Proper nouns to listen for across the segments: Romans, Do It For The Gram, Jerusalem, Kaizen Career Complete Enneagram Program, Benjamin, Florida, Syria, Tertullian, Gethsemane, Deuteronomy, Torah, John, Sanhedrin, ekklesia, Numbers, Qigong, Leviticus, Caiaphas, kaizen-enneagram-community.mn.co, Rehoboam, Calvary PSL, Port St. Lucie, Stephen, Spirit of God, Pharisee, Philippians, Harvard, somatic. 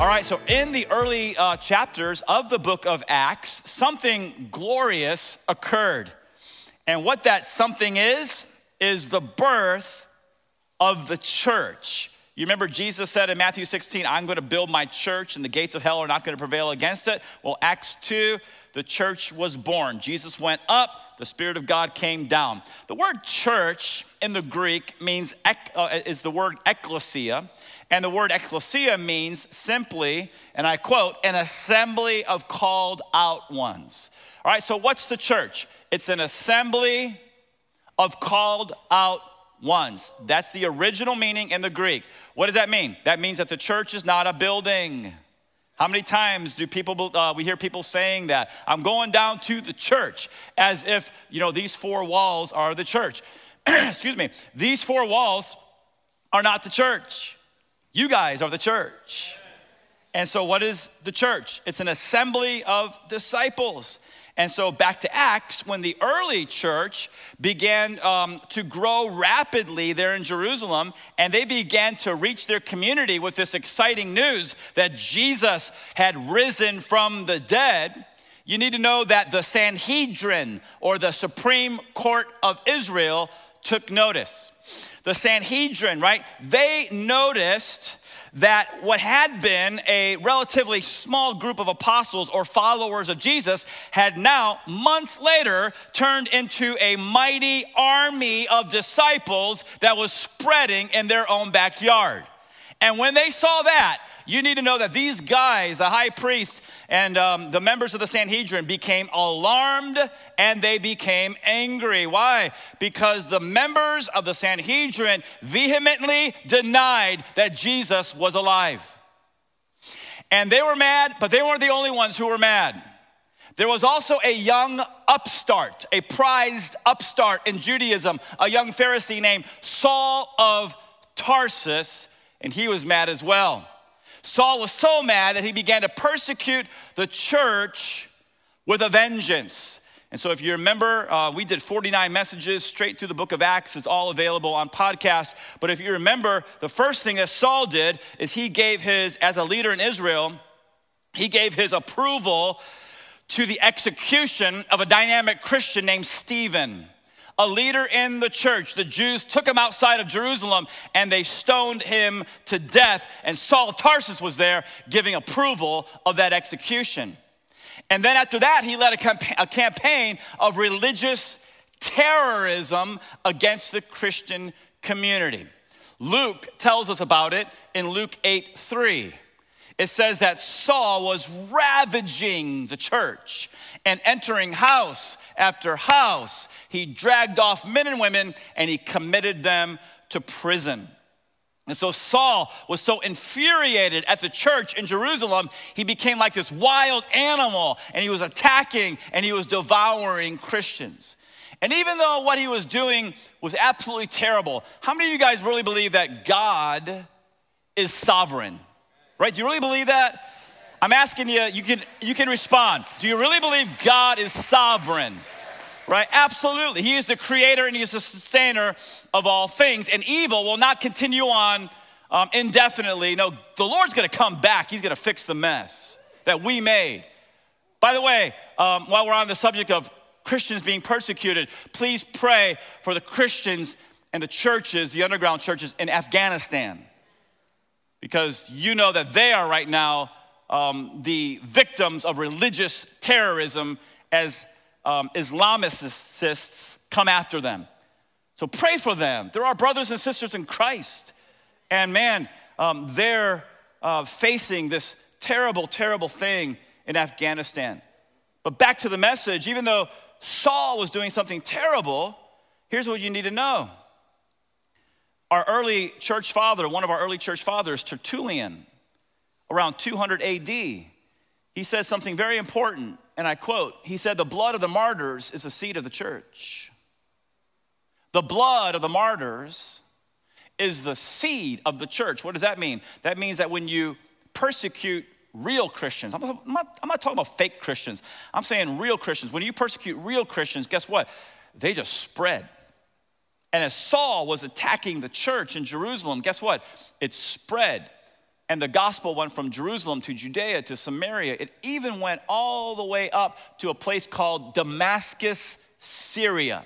All right, so in the early chapters of the book of Acts, something glorious occurred. And what that something is the birth of the church. You remember Jesus said in Matthew 16, I'm going to build my church and the gates of hell are not going to prevail against it. Well, Acts 2, the church was born. Jesus went up, the Spirit of God came down. The word church in the Greek means, is the word ekklesia. And the word ekklesia means simply, and I quote, an assembly of called out ones. All right, so what's the church? It's an assembly of called out ones. That's the original meaning in the Greek. What does that mean? That means that the church is not a building. How many times do people, we hear people saying that? I'm going down to the church, as if, you know, these four walls are the church. Excuse me. These four walls are not the church. You guys are the church. And so what is the church? It's an assembly of disciples. And so back to Acts, when the early church began to grow rapidly there in Jerusalem, and they began to reach their community with this exciting news that Jesus had risen from the dead, you need to know that the Sanhedrin, or the Supreme Court of Israel, took notice. The Sanhedrin, right, they noticed that what had been a relatively small group of apostles or followers of Jesus had now, months later, turned into a mighty army of disciples that was spreading in their own backyard. And when they saw that, you need to know that these guys, the high priest and the members of the Sanhedrin, became alarmed and they became angry. Why? Because the members of the Sanhedrin vehemently denied that Jesus was alive. And they were mad, but they weren't the only ones who were mad. There was also a young upstart, a prized upstart in Judaism, a young Pharisee named Saul of Tarsus, and he was mad as well. Saul was so mad that he began to persecute the church with a vengeance. And so if you remember, we did 49 messages straight through the book of Acts. It's all available on podcast. But if you remember, the first thing that Saul did is he gave his, as a leader in Israel, he gave his approval to the execution of a dynamic Christian named Stephen. A leader in the church, the Jews took him outside of Jerusalem and they stoned him to death. And Saul of Tarsus was there giving approval of that execution. And then after that, he led a campaign of religious terrorism against the Christian community. Luke tells us about it in Luke 8:3. It says that Saul was ravaging the church and entering house after house. He dragged off men and women and he committed them to prison. And so Saul was so infuriated at the church in Jerusalem, he became like this wild animal and he was attacking and he was devouring Christians. And even though what he was doing was absolutely terrible, how many of you guys really believe that God is sovereign? Right, do you really believe that? I'm asking you, you can respond. Do you really believe God is sovereign? Right, absolutely. He is the creator and he is the sustainer of all things. And evil will not continue on indefinitely. No, the Lord's gonna come back. He's gonna fix the mess that we made. By the way, while we're on the subject of Christians being persecuted, please pray for the Christians and the churches, the underground churches in Afghanistan. Because you know that they are right now the victims of religious terrorism as Islamicists come after them. So pray for them. They're our brothers and sisters in Christ. And man, they're facing this terrible, terrible thing in Afghanistan. But back to the message, even though Saul was doing something terrible, here's what you need to know. Our early church father, one of our early church fathers, Tertullian, around 200 AD, he says something very important, and I quote, he said, the blood of the martyrs is the seed of the church. The blood of the martyrs is the seed of the church. What does that mean? That means that when you persecute real Christians, I'm not talking about fake Christians, I'm saying real Christians. When you persecute real Christians, guess what? They just spread. And as Saul was attacking the church in Jerusalem, guess what? It spread. And the gospel went from Jerusalem to Judea to Samaria. It even went all the way up to a place called Damascus, Syria.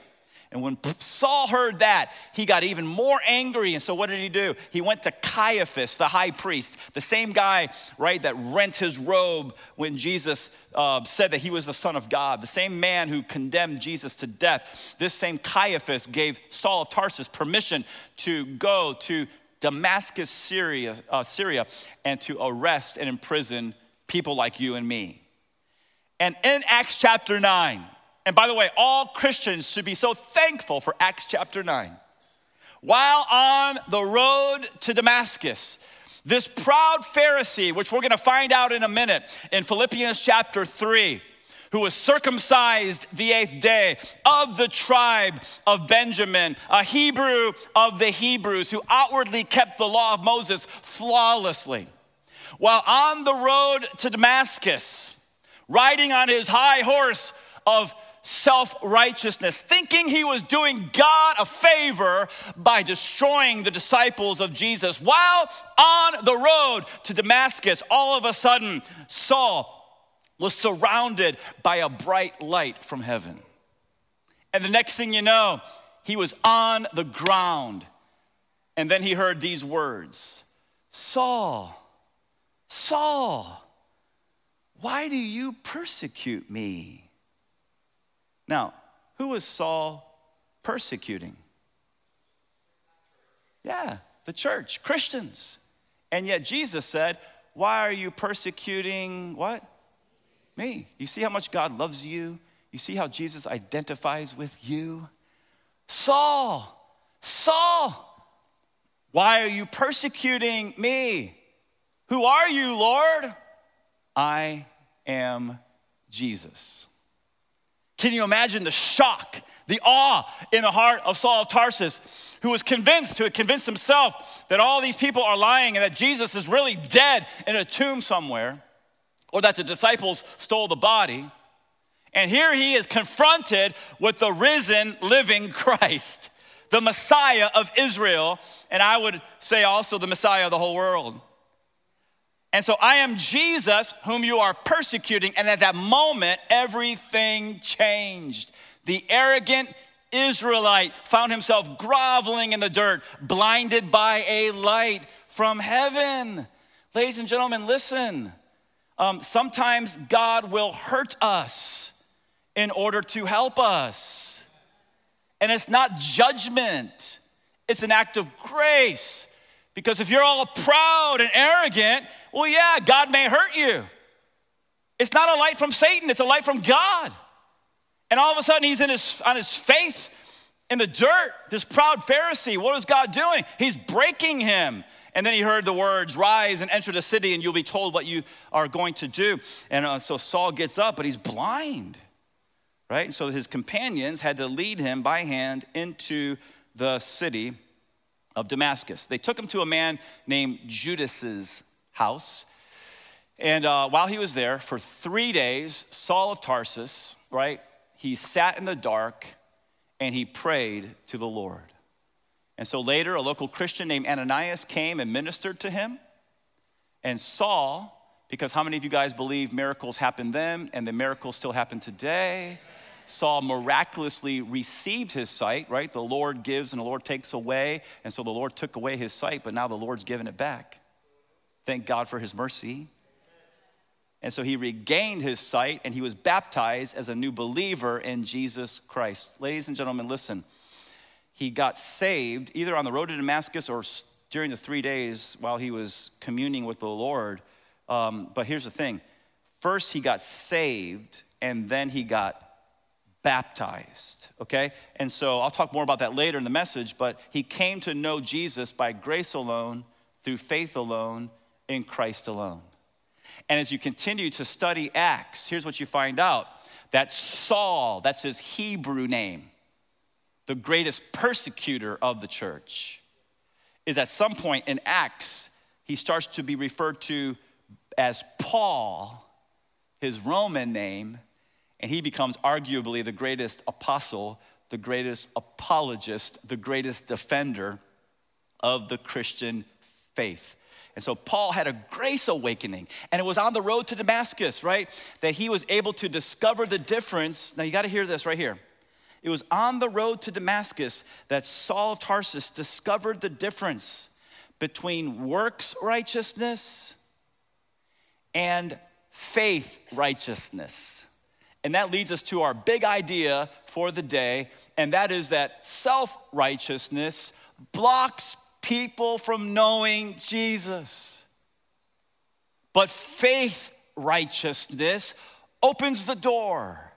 And when Saul heard that, he got even more angry. And so what did he do? He went to Caiaphas, the high priest, the same guy, right, that rent his robe when Jesus said that he was the Son of God, the same man who condemned Jesus to death. This same Caiaphas gave Saul of Tarsus permission to go to Damascus, Syria, and to arrest and imprison people like you and me. And in Acts chapter 9, and by the way, all Christians should be so thankful for Acts chapter 9. While on the road to Damascus, this proud Pharisee, which we're going to find out in a minute, in Philippians chapter 3, who was circumcised the 8th day, of the tribe of Benjamin, a Hebrew of the Hebrews, who outwardly kept the law of Moses flawlessly. While on the road to Damascus, riding on his high horse of self-righteousness, thinking he was doing God a favor by destroying the disciples of Jesus. While on the road to Damascus, all of a sudden, Saul was surrounded by a bright light from heaven. And the next thing you know, he was on the ground. And then he heard these words, "Saul, Saul, why do you persecute me?" Now, who was Saul persecuting? Yeah, the church, Christians. And yet Jesus said, "Why are you persecuting what? Me." You see how much God loves you? You see how Jesus identifies with you? "Saul, Saul, why are you persecuting me?" "Who are you, Lord?" "I am Jesus." Can you imagine the shock, the awe in the heart of Saul of Tarsus, who was convinced, who had convinced himself that all these people are lying and that Jesus is really dead in a tomb somewhere, or that the disciples stole the body. And here he is confronted with the risen, living Christ, the Messiah of Israel, and I would say also the Messiah of the whole world. And so, "I am Jesus whom you are persecuting." And at that moment, everything changed. The arrogant Israelite found himself groveling in the dirt, blinded by a light from heaven. Ladies and gentlemen, listen. Sometimes God will hurt us in order to help us. And it's not judgment. It's an act of grace. Because if you're all proud and arrogant, well, yeah, God may hurt you. It's not a light from Satan. It's a light from God. And all of a sudden, he's on his face in the dirt, this proud Pharisee. What is God doing? He's breaking him. And then he heard the words, "Rise and enter the city, and you'll be told what you are going to do." And so Saul gets up, but he's blind, right? And so his companions had to lead him by hand into the city of Damascus. They took him to a man named Judas's house. And while he was there for 3 days, Saul of Tarsus, right, he sat in the dark and he prayed to the Lord. And so later, a local Christian named Ananias came and ministered to him. And Saul, because how many of you guys believe miracles happened then and the miracles still happen today? Saul miraculously received his sight, right? The Lord gives and the Lord takes away. And so the Lord took away his sight, but now the Lord's given it back. Thank God for his mercy. And so he regained his sight and he was baptized as a new believer in Jesus Christ. Ladies and gentlemen, listen. He got saved either on the road to Damascus or during the 3 days while he was communing with the Lord. But here's the thing. First, he got saved, and then he got baptized, okay? And so I'll talk more about that later in the message, but he came to know Jesus by grace alone, through faith alone, in Christ alone. And as you continue to study Acts, here's what you find out. That Saul, that's his Hebrew name, the greatest persecutor of the church, is at some point in Acts, he starts to be referred to as Paul, his Roman name, and he becomes arguably the greatest apostle, the greatest apologist, the greatest defender of the Christian faith. And so Paul had a grace awakening, and it was on the road to Damascus, right? That he was able to discover the difference. Now you gotta hear this right here. It was on the road to Damascus that Saul of Tarsus discovered the difference between works righteousness and faith righteousness. And that leads us to our big idea for the day, and that is that self-righteousness blocks people from knowing Jesus. But faith righteousness opens the door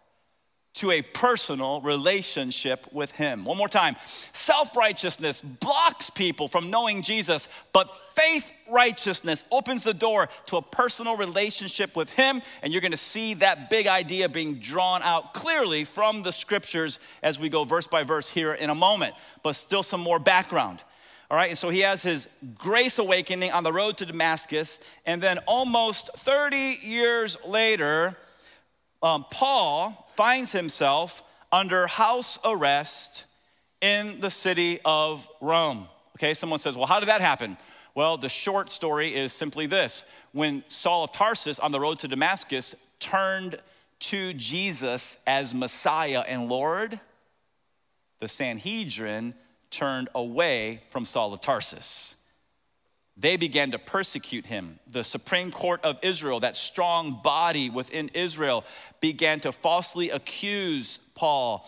to a personal relationship with him. One more time. Self-righteousness blocks people from knowing Jesus, but faith righteousness opens the door to a personal relationship with him, and you're gonna see that big idea being drawn out clearly from the scriptures as we go verse by verse here in a moment, but still some more background. All right, and so he has his grace awakening on the road to Damascus, and then almost 30 years later, Paul finds himself under house arrest in the city of Rome. Okay, someone says, well, how did that happen? Well, the short story is simply this. When Saul of Tarsus on the road to Damascus turned to Jesus as Messiah and Lord, the Sanhedrin turned away from Saul of Tarsus. They began to persecute him. The Supreme Court of Israel, that strong body within Israel, began to falsely accuse Paul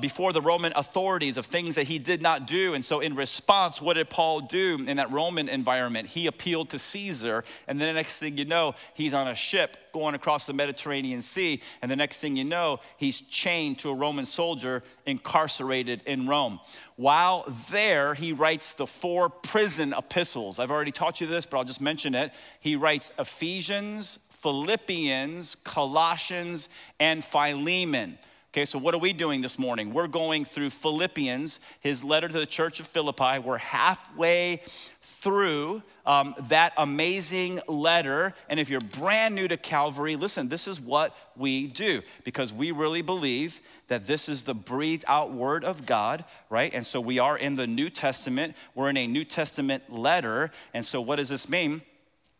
before the Roman authorities of things that he did not do. And so in response, what did Paul do in that Roman environment? He appealed to Caesar, and then the next thing you know, he's on a ship going across the Mediterranean Sea, and the next thing you know, he's chained to a Roman soldier incarcerated in Rome. While there, he writes the 4 prison epistles. I've already taught you this, but I'll just mention it. He writes Ephesians, Philippians, Colossians, and Philemon. Okay, so what are we doing this morning? We're going through Philippians, his letter to the church of Philippi. We're halfway through that amazing letter. And if you're brand new to Calvary, listen, this is what we do, because we really believe that this is the breathed out word of God, right? And so we are in the New Testament. We're in a New Testament letter. And so what does this mean?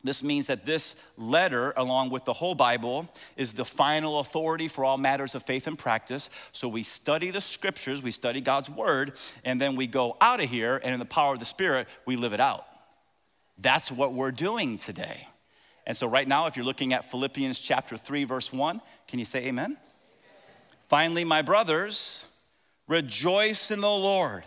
This means that this letter, along with the whole Bible, is the final authority for all matters of faith and practice. So we study the scriptures, we study God's word, and then we go out of here, and in the power of the Spirit, we live it out. That's what we're doing today. And so right now, if you're looking at Philippians chapter 3, verse 1, can you say amen? Amen. Finally, my brothers, rejoice in the Lord.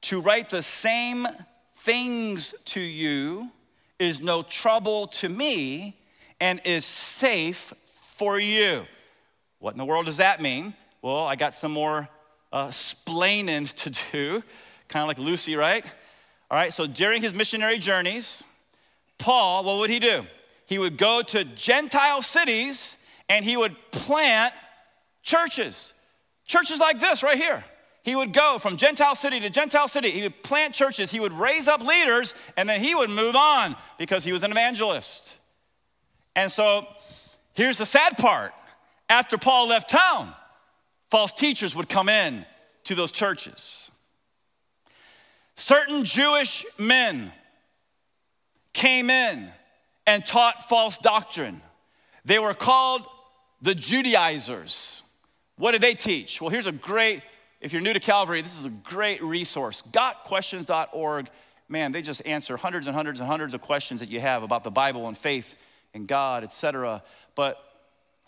To write the same things to you is no trouble to me and is safe for you. What in the world does that mean? Well, I got some more splaining to do, kind of like Lucy, right? All right, so during his missionary journeys, Paul, what would he do? He would go to Gentile cities and he would plant churches. Churches like this right here. He would go from Gentile city to Gentile city. He would plant churches. He would raise up leaders, and then he would move on because he was an evangelist. And so here's the sad part. After Paul left town, false teachers would come in to those churches. Certain Jewish men came in and taught false doctrine. They were called the Judaizers. What did they teach? Well, here's a great— if you're new to Calvary, this is a great resource. GotQuestions.org, man, they just answer hundreds and hundreds and hundreds of questions that you have about the Bible and faith and God, etc. But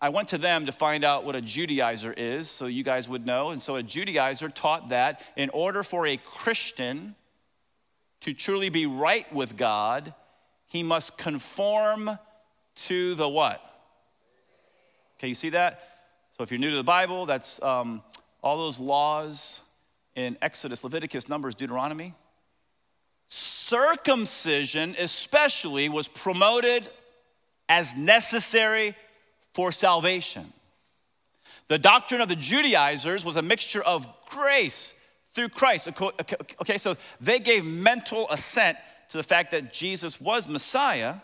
I went to them to find out what a Judaizer is, so you guys would know. And so a Judaizer taught that in order for a Christian to truly be right with God, he must conform to the what? Okay, you see that? So if you're new to the Bible, that's all those laws in Exodus, Leviticus, Numbers, Deuteronomy. Circumcision especially was promoted as necessary for salvation. The doctrine of the Judaizers was a mixture of grace through Christ. Okay, so they gave mental assent to the fact that Jesus was Messiah,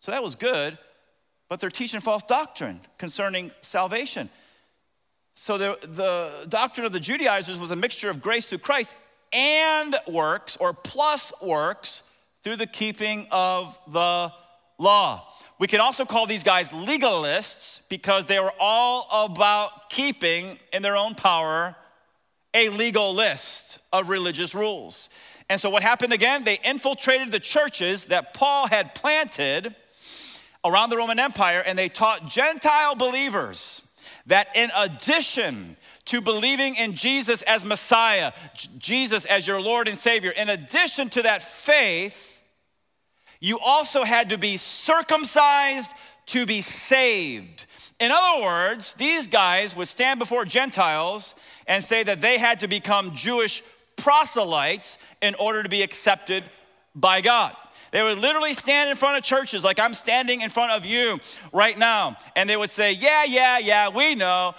so that was good, but they're teaching false doctrine concerning salvation. So the doctrine of the Judaizers was a mixture of grace through Christ and works, or plus works, through the keeping of the law. We can also call these guys legalists because they were all about keeping, in their own power, a legal list of religious rules. And so what happened again? They infiltrated the churches that Paul had planted around the Roman Empire, and they taught Gentile believers that in addition to believing in Jesus as Messiah, Jesus as your Lord and Savior, in addition to that faith, you also had to be circumcised to be saved. In other words, these guys would stand before Gentiles and say that they had to become Jewish proselytes in order to be accepted by God. They would literally stand in front of churches like I'm standing in front of you right now. And they would say, yeah, we know.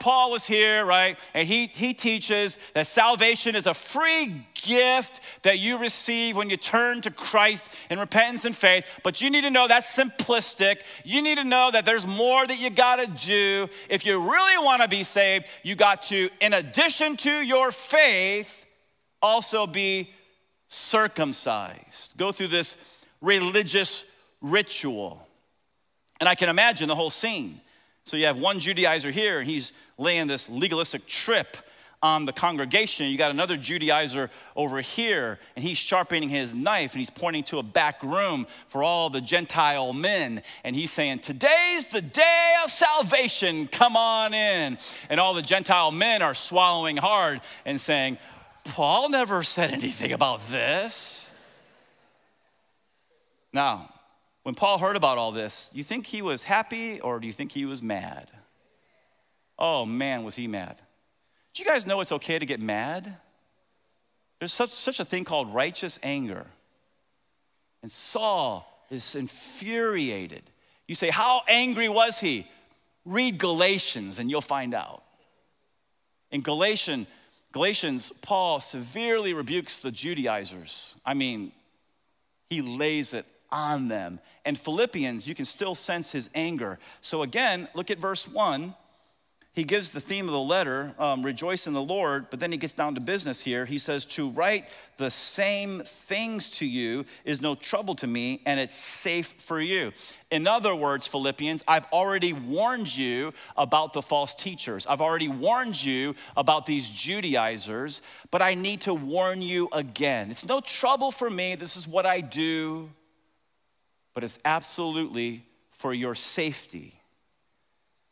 Paul was here, right? And he teaches that salvation is a free gift that you receive when you turn to Christ in repentance and faith. But you need to know that's simplistic. You need to know that there's more that you got to do. If you really want to be saved, you got to, in addition to your faith, also be circumcised, go through this religious ritual. And I can imagine the whole scene. So you have one Judaizer here, and he's laying this legalistic trip on the congregation. You got another Judaizer over here, and he's sharpening his knife, and he's pointing to a back room for all the Gentile men. And he's saying, today's the day of salvation, come on in. And all the Gentile men are swallowing hard and saying, Paul never said anything about this. Now, when Paul heard about all this, you think he was happy or do you think he was mad? Oh man, was he mad. Do you guys know it's okay to get mad? There's such a thing called righteous anger. And Saul is infuriated. You say, how angry was he? Read Galatians and you'll find out. In Galatians, Paul severely rebukes the Judaizers. I mean, he lays it on them. And Philippians, you can still sense his anger. So again, look at verse 1. He gives the theme of the letter, rejoice in the Lord, but then he gets down to business here. He says, to write the same things to you is no trouble to me, and it's safe for you. In other words, Philippians, I've already warned you about the false teachers. I've already warned you about these Judaizers, but I need to warn you again. It's no trouble for me. This is what I do, but it's absolutely for your safety.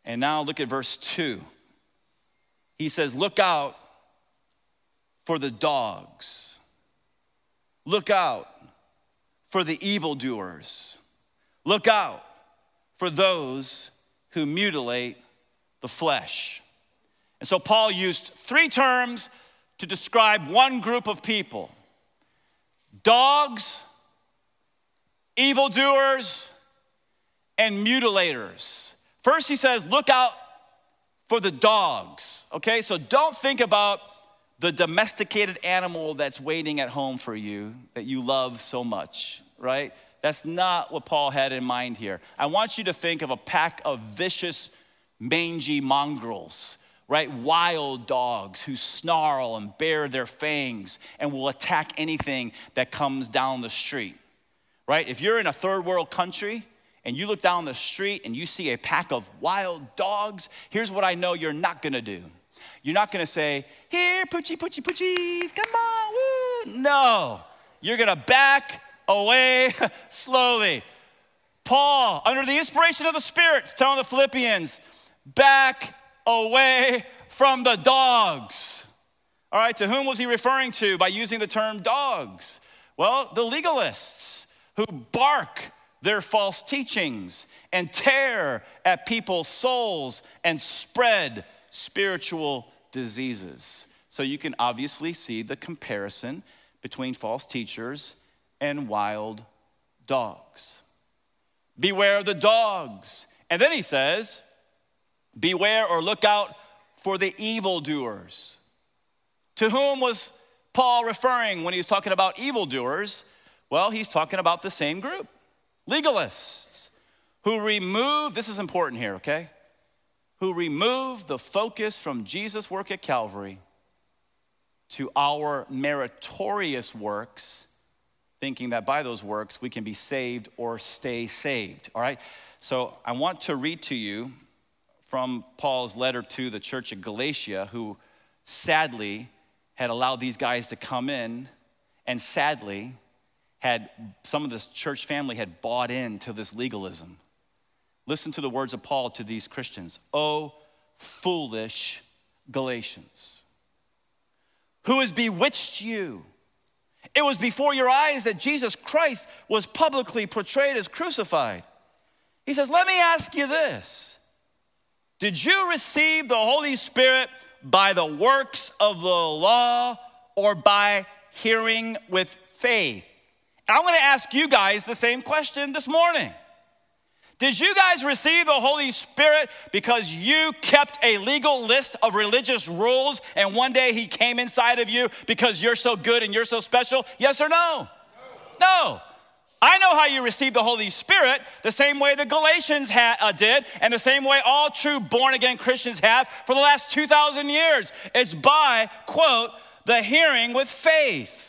And now look at verse 2. He says, look out for the dogs. Look out for the evildoers. Look out for those who mutilate the flesh. And so Paul used three terms to describe one group of people: dogs, evildoers, and mutilators. First, he says, look out for the dogs, okay? So don't think about the domesticated animal that's waiting at home for you that you love so much, right? That's not what Paul had in mind here. I want you to think of a pack of vicious, mangy mongrels, right? Wild dogs who snarl and bare their fangs and will attack anything that comes down the street, right? If you're in a third world country, and you look down the street and you see a pack of wild dogs, here's what I know you're not gonna do. You're not gonna say, here, poochie, poochie, poochies, come on, woo. No, you're gonna back away slowly. Paul, under the inspiration of the Spirit, is telling the Philippians, back away from the dogs. All right, to whom was he referring to by using the term dogs? Well, the legalists who bark their false teachings and tear at people's souls and spread spiritual diseases. So you can obviously see the comparison between false teachers and wild dogs. Beware of the dogs. And then he says, beware or look out for the evildoers. To whom was Paul referring when he was talking about evildoers? Well, he's talking about the same group. Legalists who remove, this is important here, okay? Who remove the focus from Jesus' work at Calvary to our meritorious works thinking that by those works we can be saved or stay saved, all right? So I want to read to you from Paul's letter to the church of Galatia, who sadly had allowed these guys to come in, and sadly had some of this church family had bought into this legalism. Listen to the words of Paul to these Christians. "Oh, foolish Galatians, who has bewitched you? It was before your eyes that Jesus Christ was publicly portrayed as crucified." He says, "Let me ask you this. Did you receive the Holy Spirit by the works of the law or by hearing with faith?" And I'm gonna ask you guys the same question this morning. Did you guys receive the Holy Spirit because you kept a legal list of religious rules and one day he came inside of you because you're so good and you're so special? Yes or no? No. I know how you received the Holy Spirit, the same way the Galatians did, and the same way all true born-again Christians have for the last 2,000 years. It's by, quote, the hearing with faith.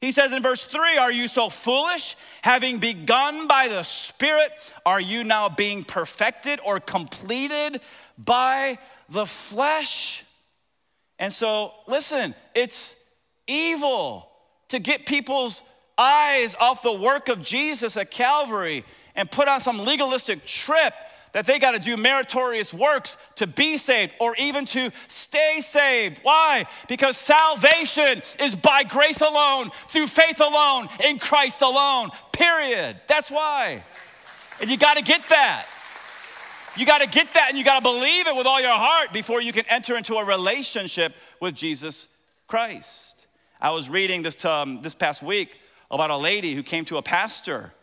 He says in verse 3, "Are you so foolish? Having begun by the Spirit, are you now being perfected or completed by the flesh?" And so, listen, it's evil to get people's eyes off the work of Jesus at Calvary and put on some legalistic trip that they got to do meritorious works to be saved or even to stay saved. Why? Because salvation is by grace alone, through faith alone, in Christ alone, period. That's why. And you got to get that. You got to get that, and you got to believe it with all your heart before you can enter into a relationship with Jesus Christ. I was reading this past week about a lady who came to a pastor.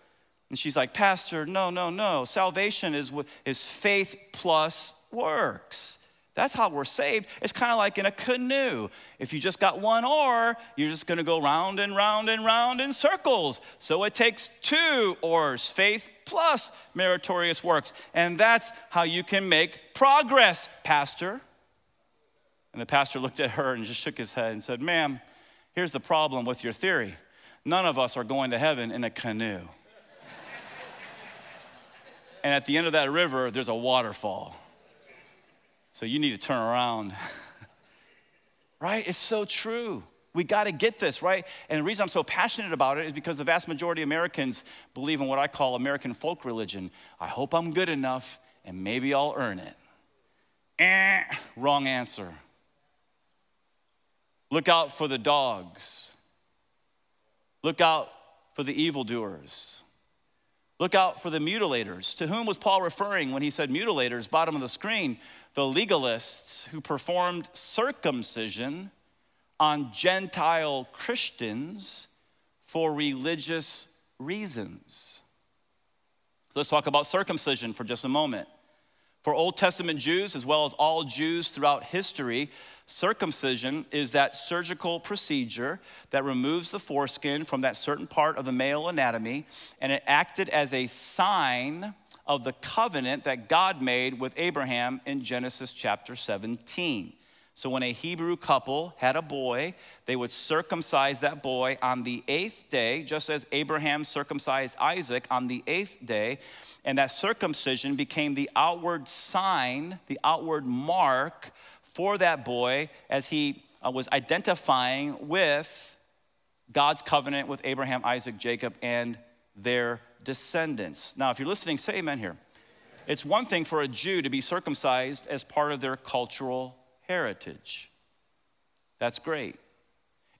And she's like, "Pastor, no. Salvation is faith plus works. That's how we're saved. It's kind of like in a canoe. If you just got one oar, you're just going to go round and round and round in circles. So it takes two oars, faith plus meritorious works. And that's how you can make progress, Pastor." And the pastor looked at her and just shook his head and said, "Ma'am, here's the problem with your theory. None of us are going to heaven in a canoe. And at the end of that river, there's a waterfall. So you need to turn around." Right? It's so true. We got to get this, right? And the reason I'm so passionate about it is because the vast majority of Americans believe in what I call American folk religion. I hope I'm good enough, and maybe I'll earn it. Wrong answer. Look out for the dogs. Look out for the evildoers. Look out for the mutilators. To whom was Paul referring when he said mutilators? Bottom of the screen, the legalists who performed circumcision on Gentile Christians for religious reasons. Let's talk about circumcision for just a moment. For Old Testament Jews, as well as all Jews throughout history, circumcision is that surgical procedure that removes the foreskin from that certain part of the male anatomy, and it acted as a sign of the covenant that God made with Abraham in Genesis chapter 17. So when a Hebrew couple had a boy, they would circumcise that boy on the 8th day, just as Abraham circumcised Isaac on the 8th day, and that circumcision became the outward sign, the outward mark for that boy as he was identifying with God's covenant with Abraham, Isaac, Jacob, and their descendants. Now, if you're listening, say amen here. It's one thing for a Jew to be circumcised as part of their cultural heritage. That's great.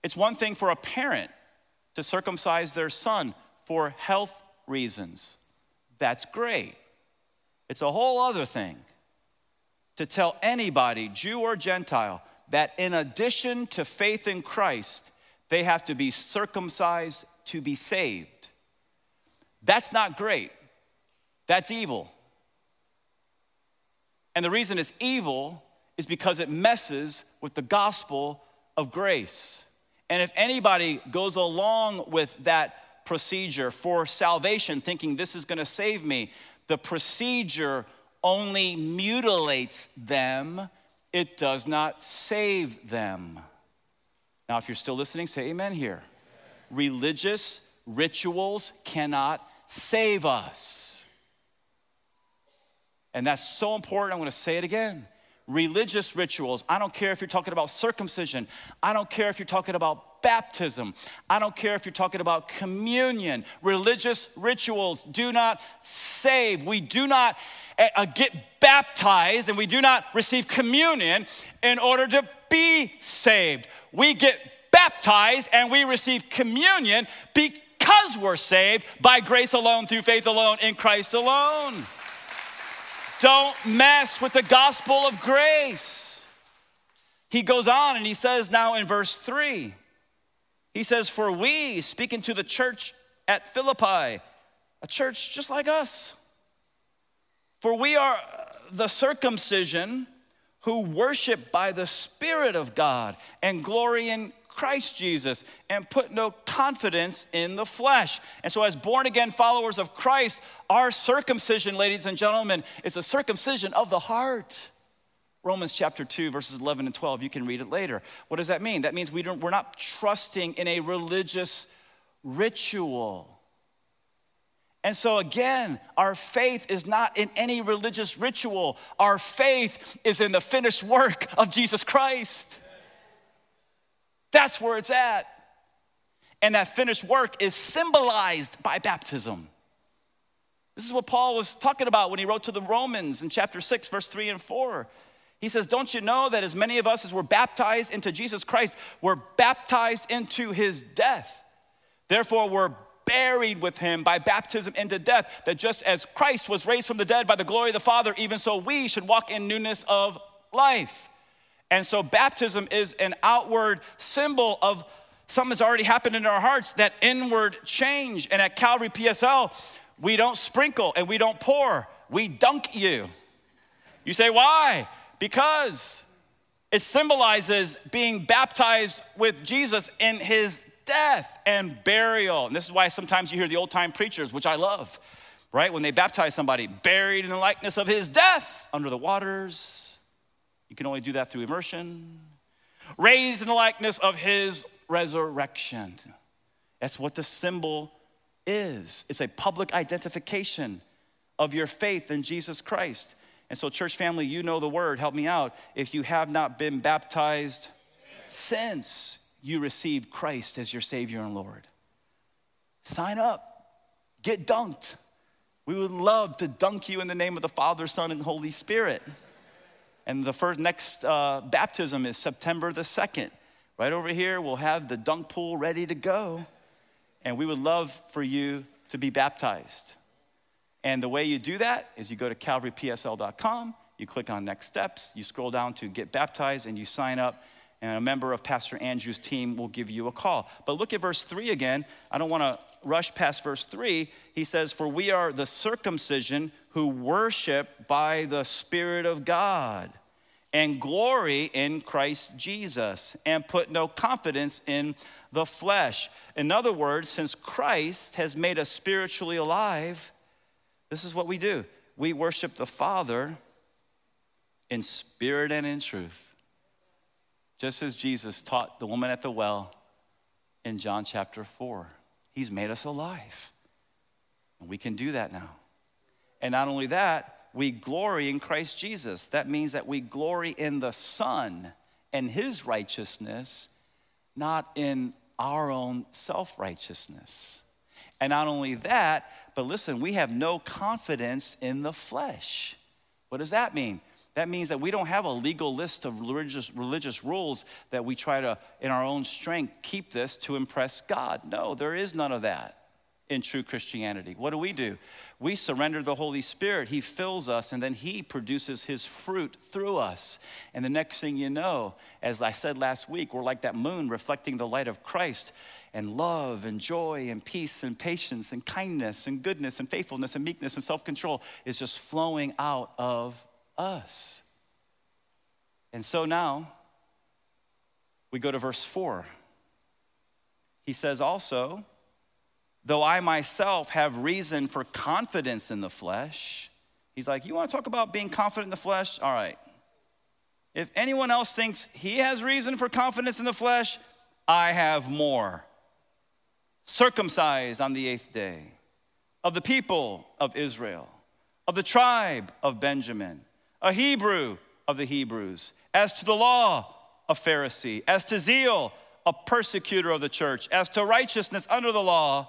It's one thing for a parent to circumcise their son for health reasons. That's great. It's a whole other thing to tell anybody, Jew or Gentile, that in addition to faith in Christ, they have to be circumcised to be saved. That's not great. That's evil. And the reason it's evil is because it messes with the gospel of grace. And if anybody goes along with that procedure for salvation, thinking this is gonna save me, the procedure only mutilates them, it does not save them. Now, if you're still listening, say amen here. Amen. religious rituals cannot save us. And that's so important. I'm going to say it again. Religious rituals. I don't care if you're talking about circumcision. I don't care if you're talking about baptism. I don't care if you're talking about communion. Religious rituals do not save. We do not get baptized and we do not receive communion in order to be saved. We get baptized and we receive communion because we're saved by grace alone, through faith alone, in Christ alone. Don't mess with the gospel of grace. He goes on and he says now in verse 3, he says, for we, speaking to the church at Philippi, a church just like us, for we are the circumcision who worship by the Spirit of God and glory in Christ Jesus and put no confidence in the flesh. And so as born-again followers of Christ, our circumcision, ladies and gentlemen, is a circumcision of the heart. Romans chapter 2, verses 11 and 12. You can read it later. What does that mean? That means we're not trusting in a religious ritual. And so again, our faith is not in any religious ritual. Our faith is in the finished work of Jesus Christ. That's where it's at. And that finished work is symbolized by baptism. This is what Paul was talking about when he wrote to the Romans in chapter 6, verse 3 and 4. He says, don't you know that as many of us as were baptized into Jesus Christ were baptized into his death? Therefore, we're buried with him by baptism into death, that just as Christ was raised from the dead by the glory of the Father, even so we should walk in newness of life. And so baptism is an outward symbol of something that's already happened in our hearts, that inward change. And at Calvary PSL, we don't sprinkle and we don't pour. We dunk you. You say, why? Because it symbolizes being baptized with Jesus in his death and burial. And this is why sometimes you hear the old-time preachers, which I love, right? When they baptize somebody, buried in the likeness of his death under the waters. You can only do that through immersion. Raised in the likeness of his resurrection. That's what the symbol is. It's a public identification of your faith in Jesus Christ. And so, church family, you know the word. Help me out. If you have not been baptized since you received Christ as your Savior and Lord, sign up. Get dunked. We would love to dunk you in the name of the Father, Son, and Holy Spirit. And the next baptism is September the 2nd. Right over here, we'll have the dunk pool ready to go. And we would love for you to be baptized. And the way you do that is you go to calvarypsl.com, you click on Next Steps, you scroll down to Get Baptized, and you sign up, and a member of Pastor Andrew's team will give you a call. But look at verse 3 again. I don't want to rush past verse 3. He says, for we are the circumcision who worship by the Spirit of God and glory in Christ Jesus and put no confidence in the flesh. In other words, since Christ has made us spiritually alive, this is what we do. We worship the Father in spirit and in truth, just as Jesus taught the woman at the well in John chapter 4. He's made us alive, and we can do that now. And not only that, we glory in Christ Jesus. That means that we glory in the Son and his righteousness, not in our own self-righteousness. And not only that, but listen, we have no confidence in the flesh. What does that mean? That means that we don't have a legal list of religious rules that we try to, in our own strength, keep this to impress God. No, there is none of that in true Christianity. What do? We surrender the Holy Spirit. He fills us, and then he produces his fruit through us. And the next thing you know, as I said last week, we're like that moon reflecting the light of Christ, and love and joy and peace and patience and kindness and goodness and faithfulness and meekness and self-control is just flowing out of us. And so now we go to verse 4. He says also, though I myself have reason for confidence in the flesh. He's like, you want to talk about being confident in the flesh? All right. If anyone else thinks he has reason for confidence in the flesh, I have more. circumcised on the 8th day, of the people of Israel, of the tribe of Benjamin, a Hebrew of the Hebrews, as to the law, a Pharisee, as to zeal, a persecutor of the church, as to righteousness under the law,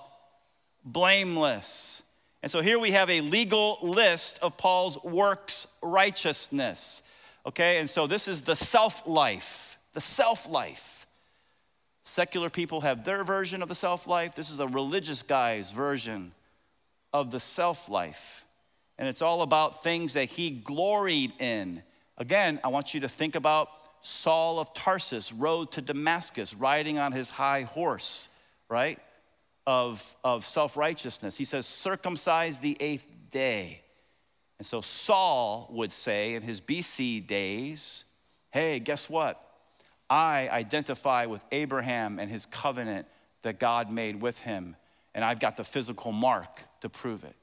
blameless." And so here we have a legal list of Paul's works righteousness, okay? And so this is the self-life, the self-life. Secular people have their version of the self-life. This is a religious guy's version of the self-life. And it's all about things that he gloried in. Again, I want you to think about Saul of Tarsus, rode to Damascus, riding on his high horse, right? Of self-righteousness. He says, circumcised the 8th day. And so Saul would say in his BC days, hey, guess what? I identify with Abraham and his covenant that God made with him, and I've got the physical mark to prove it.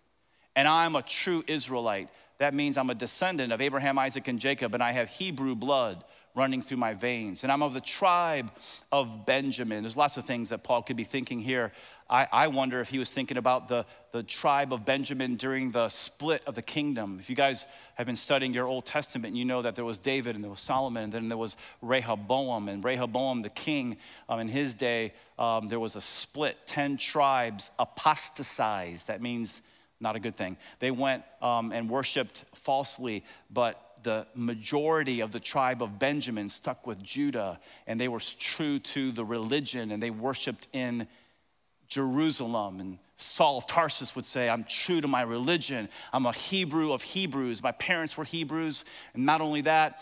And I'm a true Israelite. That means I'm a descendant of Abraham, Isaac, and Jacob, and I have Hebrew blood running through my veins. And I'm of the tribe of Benjamin. There's lots of things that Paul could be thinking here. I wonder if he was thinking about the tribe of Benjamin during the split of the kingdom. If you guys have been studying your Old Testament, you know that there was David and there was Solomon and then there was Rehoboam. And Rehoboam the king, in his day, there was a split. 10 tribes apostatized. That means not a good thing. They went and worshiped falsely, but the majority of the tribe of Benjamin stuck with Judah, and they were true to the religion, and they worshiped in Jerusalem. And Saul of Tarsus would say, I'm true to my religion. I'm a Hebrew of Hebrews. My parents were Hebrews. And not only that,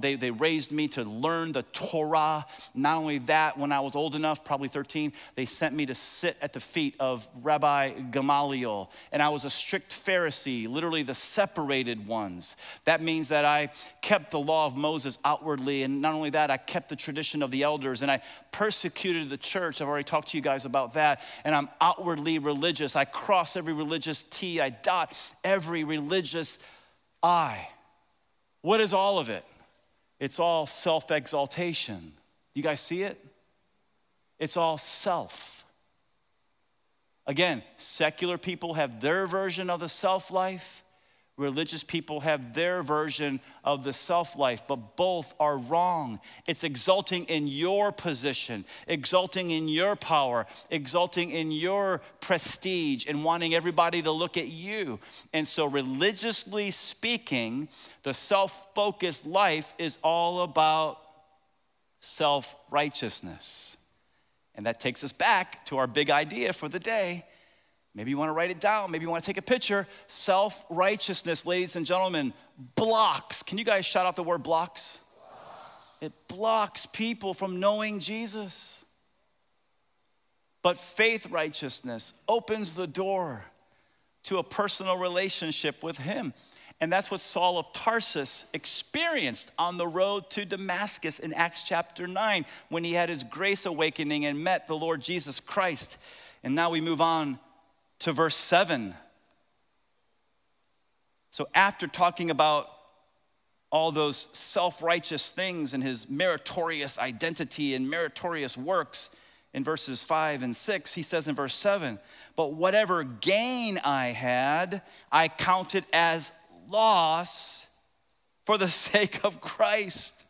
they raised me to learn the Torah. Not only that, when I was old enough, probably 13, they sent me to sit at the feet of Rabbi Gamaliel. And I was a strict Pharisee, literally the separated ones. That means that I kept the law of Moses outwardly. And not only that, I kept the tradition of the elders. And I persecuted the church. I've already talked to you guys about that. And I'm outwardly religious. I cross every religious T. I dot every religious I. What is all of it? It's all self-exaltation. You guys see it? It's all self. Again, secular people have their version of the self-life. Religious people have their version of the self-life, but both are wrong. It's exalting in your position, exalting in your power, exalting in your prestige, and wanting everybody to look at you. And so religiously speaking, the self-focused life is all about self-righteousness. And that takes us back to our big idea for the day. Maybe you want to write it down. Maybe you want to take a picture. Self-righteousness, ladies and gentlemen, blocks. Can you guys shout out the word blocks? It blocks people from knowing Jesus. But faith righteousness opens the door to a personal relationship with him. And that's what Saul of Tarsus experienced on the road to Damascus in Acts chapter 9, when he had his grace awakening and met the Lord Jesus Christ. And now we move on to verse 7. So after talking about all those self-righteous things and his meritorious identity and meritorious works in verses 5 and 6, he says in verse 7, "But whatever gain I had, I counted as loss for the sake of Christ."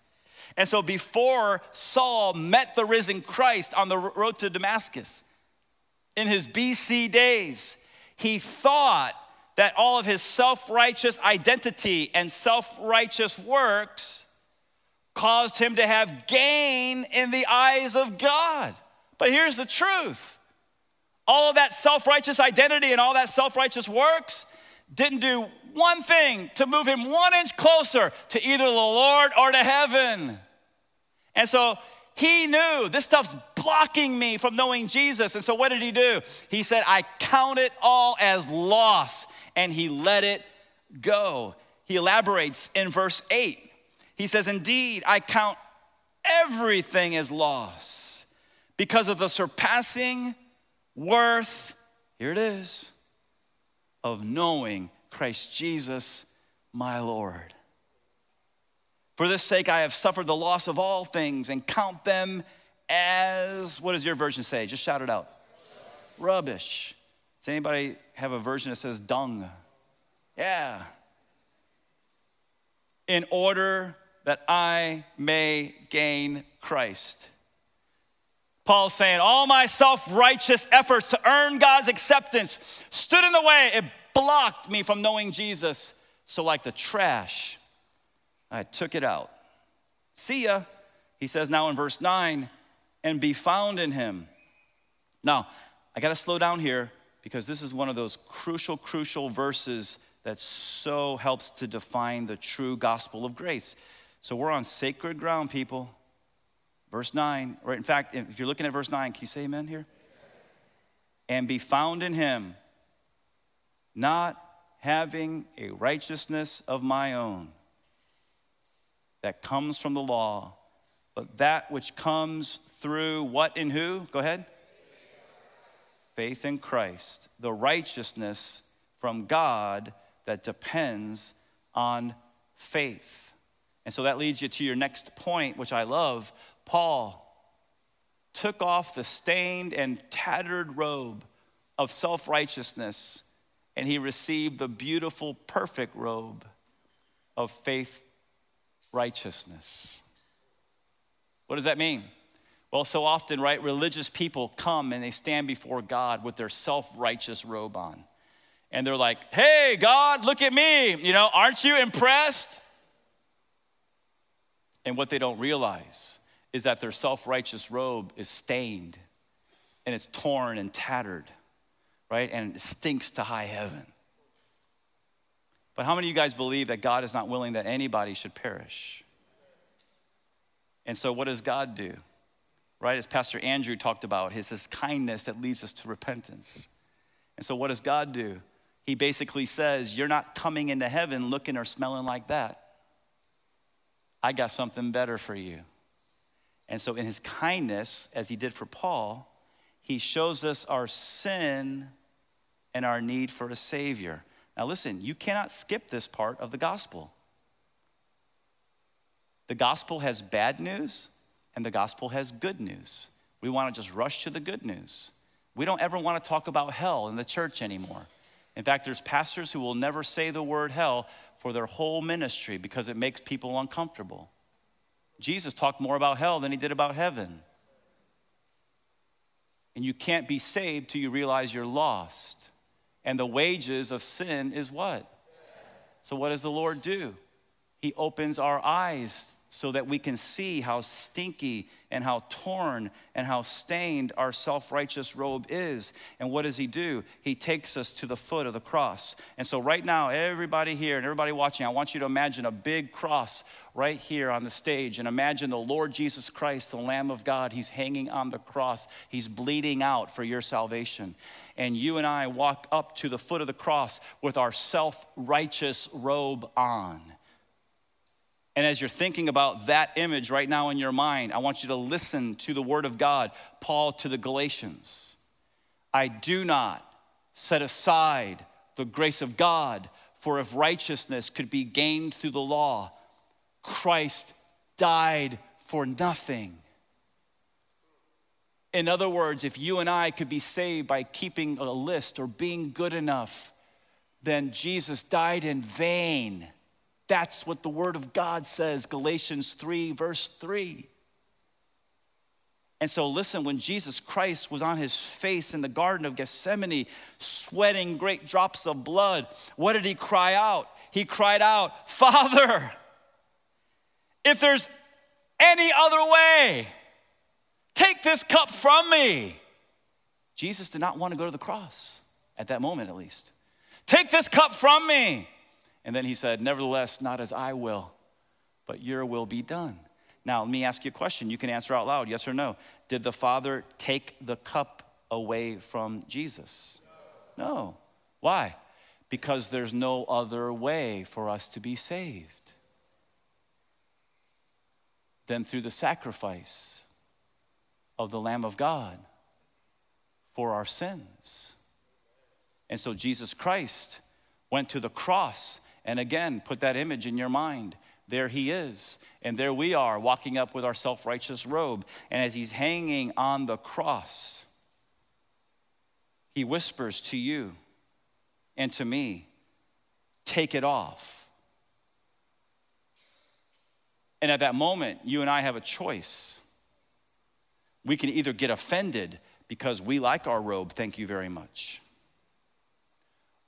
And so before Saul met the risen Christ on the road to Damascus, in his BC days, he thought that all of his self-righteous identity and self-righteous works caused him to have gain in the eyes of God. But here's the truth. All of that self-righteous identity and all that self-righteous works didn't do one thing to move him one inch closer to either the Lord or to heaven. And so he knew this stuff's blocking me from knowing Jesus. And so what did he do? He said, I count it all as loss. And he let it go. He elaborates in verse 8. He says, indeed, I count everything as loss because of the surpassing worth, here it is, of knowing Christ Jesus, my Lord. For this sake, I have suffered the loss of all things and count them as, what does your version say? Just shout it out. rubbish. Does anybody have a version that says dung? Yeah. In order that I may gain Christ. Paul's saying, all my self-righteous efforts to earn God's acceptance stood in the way. It blocked me from knowing Jesus. So like the trash, I took it out. See ya, he says now in verse 9, and be found in him. Now, I gotta slow down here because this is one of those crucial verses that so helps to define the true gospel of grace. So we're on sacred ground, people. Verse 9, right? In fact, if you're looking at verse 9, can you say amen here? And be found in him, not having a righteousness of my own that comes from the law, but that which comes through what and who? Go ahead. Faith in Christ, the righteousness from God that depends on faith. And so that leads you to your next point, which I love. Paul took off the stained and tattered robe of self-righteousness, and he received the beautiful, perfect robe of faith righteousness. What does that mean? Well, so often, right, religious people come and they stand before God with their self-righteous robe on. And they're like, hey, God, look at me. You know, aren't you impressed? And what they don't realize is that their self-righteous robe is stained and it's torn and tattered, right? And it stinks to high heaven. But how many of you guys believe that God is not willing that anybody should perish? And so what does God do? Right, as Pastor Andrew talked about, his kindness that leads us to repentance. And so what does God do? He basically says, you're not coming into heaven looking or smelling like that. I got something better for you. And so in his kindness, as he did for Paul, he shows us our sin and our need for a savior. Now listen, you cannot skip this part of the gospel. The gospel has bad news and the gospel has good news. We want to just rush to the good news. We don't ever want to talk about hell in the church anymore. In fact, there's pastors who will never say the word hell for their whole ministry because it makes people uncomfortable. Jesus talked more about hell than he did about heaven. And you can't be saved till you realize you're lost. And the wages of sin is what? So what does the Lord do? He opens our eyes so that we can see how stinky and how torn and how stained our self-righteous robe is. And what does he do? He takes us to the foot of the cross. And so right now, everybody here and everybody watching, I want you to imagine a big cross right here on the stage and imagine the Lord Jesus Christ, the Lamb of God. He's hanging on the cross. He's bleeding out for your salvation. And you and I walk up to the foot of the cross with our self-righteous robe on. And as you're thinking about that image right now in your mind, I want you to listen to the word of God, Paul to the Galatians. I do not set aside the grace of God, for if righteousness could be gained through the law, Christ died for nothing. In other words, if you and I could be saved by keeping a list or being good enough, then Jesus died in vain. That's what the word of God says, Galatians 3, verse 3. And so listen, when Jesus Christ was on his face in the Garden of Gethsemane, sweating great drops of blood, what did he cry out? He cried out, Father, if there's any other way, take this cup from me. Jesus did not want to go to the cross, at that moment at least. Take this cup from me. And then he said, nevertheless, not as I will, but your will be done. Now, let me ask you a question. You can answer out loud, yes or no. Did the Father take the cup away from Jesus? No. Why? Because there's no other way for us to be saved than through the sacrifice of the Lamb of God for our sins. And so Jesus Christ went to the cross. And again, put that image in your mind. There he is, and there we are, walking up with our self-righteous robe. And as he's hanging on the cross, He whispers to you and to me, take it off. And at that moment, you and I have a choice. We can either get offended because we like our robe, thank you very much.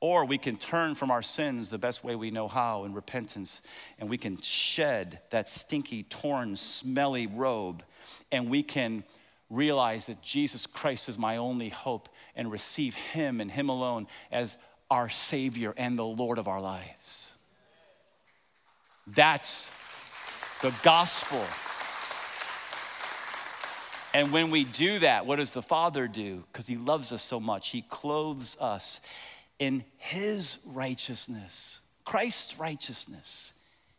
Or we can turn from our sins the best way we know how in repentance, and we can shed that stinky, torn, smelly robe, and we can realize that Jesus Christ is my only hope and receive him and him alone as our Savior and the Lord of our lives. That's the gospel. And when we do that, what does the Father do? Because he loves us so much. He clothes us in his righteousness, Christ's righteousness.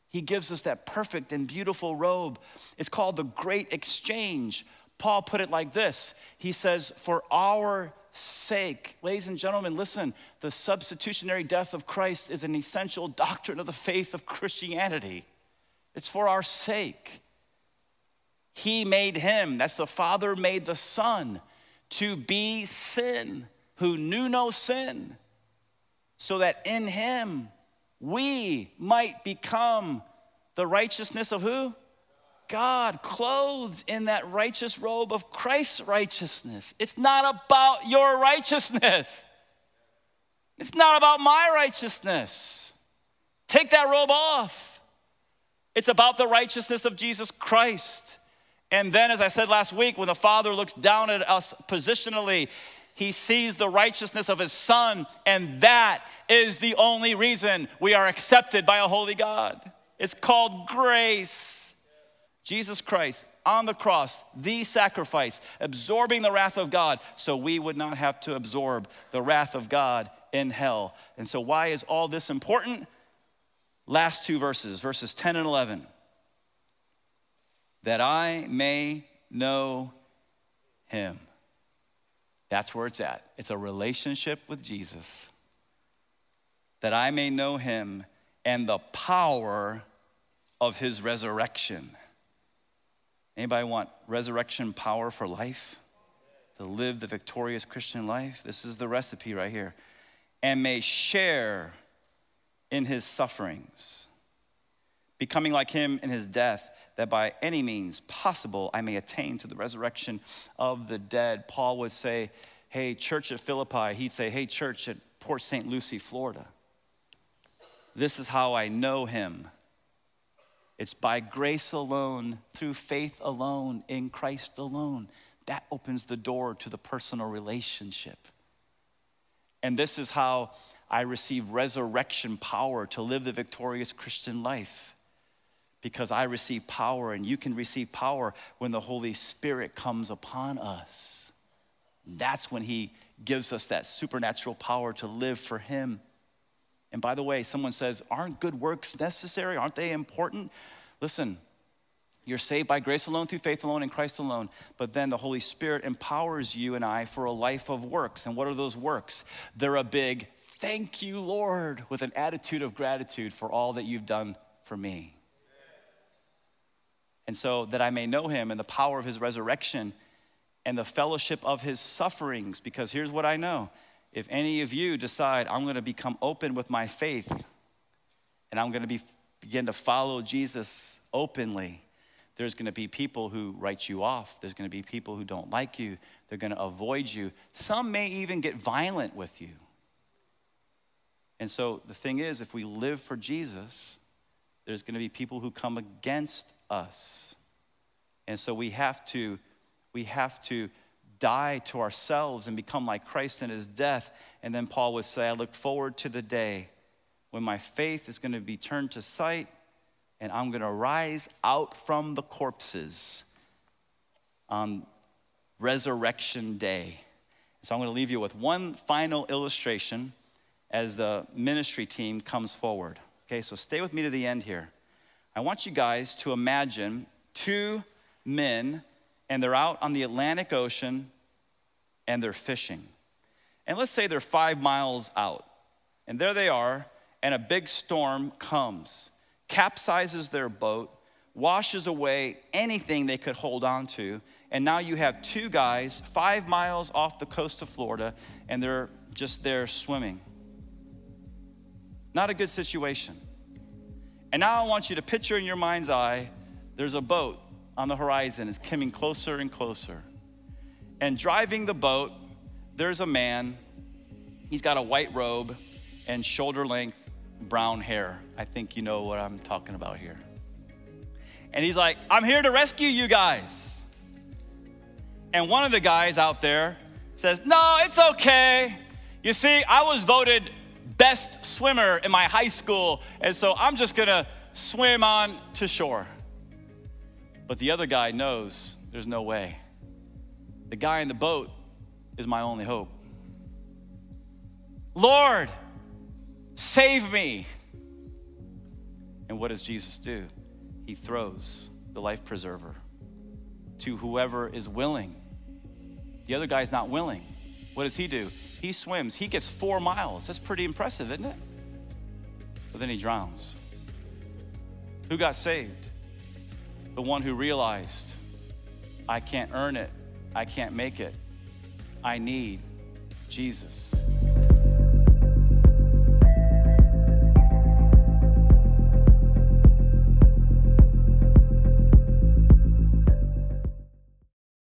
He gives us that perfect and beautiful robe. It's called the Great Exchange. Paul put it like this. He says, for our sake, ladies and gentlemen, listen, the substitutionary death of Christ is an essential doctrine of the faith of Christianity. It's for our sake. He made him, that's the Father made the Son, to be sin, who knew no sin, so that in him we might become the righteousness of who? God, clothed in that righteous robe of Christ's righteousness. It's not about your righteousness. It's not about my righteousness. Take that robe off. It's about the righteousness of Jesus Christ. And then, as I said last week, when the Father looks down at us positionally, he sees the righteousness of his Son, and that is the only reason we are accepted by a holy God. It's called grace. Jesus Christ on the cross, the sacrifice, absorbing the wrath of God, so we would not have to absorb the wrath of God in hell. And so why is all this important? Last two verses, verses 10 and 11. That I may know him. That's where it's at. It's a relationship with Jesus. That I may know him and the power of his resurrection. Anybody want resurrection power for life? To live the victorious Christian life? This is the recipe right here. And may share in his sufferings, becoming like him in his death, that by any means possible I may attain to the resurrection of the dead. Paul would say, hey, church at Philippi. He'd say, hey, church at Port St. Lucie, Florida. This is how I know him. It's by grace alone, through faith alone, in Christ alone. That opens the door to the personal relationship. And this is how I receive resurrection power to live the victorious Christian life. Because I receive power, and you can receive power when the Holy Spirit comes upon us. That's when he gives us that supernatural power to live for him. And by the way, someone says, aren't good works necessary? Aren't they important? Listen, you're saved by grace alone, through faith alone, in Christ alone. But then the Holy Spirit empowers you and I for a life of works. And what are those works? They're a big thank you, Lord, with an attitude of gratitude for all that you've done for me. And so that I may know him and the power of his resurrection and the fellowship of his sufferings. Because here's what I know. If any of you decide I'm going to become open with my faith and I'm going to begin to follow Jesus openly, there's going to be people who write you off. There's going to be people who don't like you. They're going to avoid you. Some may even get violent with you. And so the thing is, if we live for Jesus, there's going to be people who come against us. And so we have to die to ourselves and become like Christ in his death. And then Paul would say, I look forward to the day when my faith is going to be turned to sight and I'm going to rise out from the corpses on resurrection day. So I'm going to leave you with one final illustration as the ministry team comes forward. Okay, so stay with me to the end here. I want you guys to imagine two men, and they're out on the Atlantic Ocean, and they're fishing. And let's say they're 5 miles out, and there they are, and a big storm comes, capsizes their boat, washes away anything they could hold on to, And now you have two guys 5 miles off the coast of Florida, and they're just there swimming. Not a good situation. And now I want you to picture in your mind's eye, there's a boat on the horizon. It's coming closer and closer. And driving the boat, there's a man. He's got a white robe and shoulder-length brown hair. I think you know what I'm talking about here. And he's like, I'm here to rescue you guys. And one of the guys out there says, no, it's okay. You see, I was voted best swimmer in my high school, and so I'm just gonna swim on to shore. But the other guy knows there's no way. The guy in the boat is my only hope. Lord, save me. And what does Jesus do? He throws the life preserver to whoever is willing. The other guy's not willing. What does he do? He swims. He gets 4 miles. That's pretty impressive, isn't it? But then he drowns. Who got saved? The one who realized, I can't earn it. I can't make it. I need Jesus.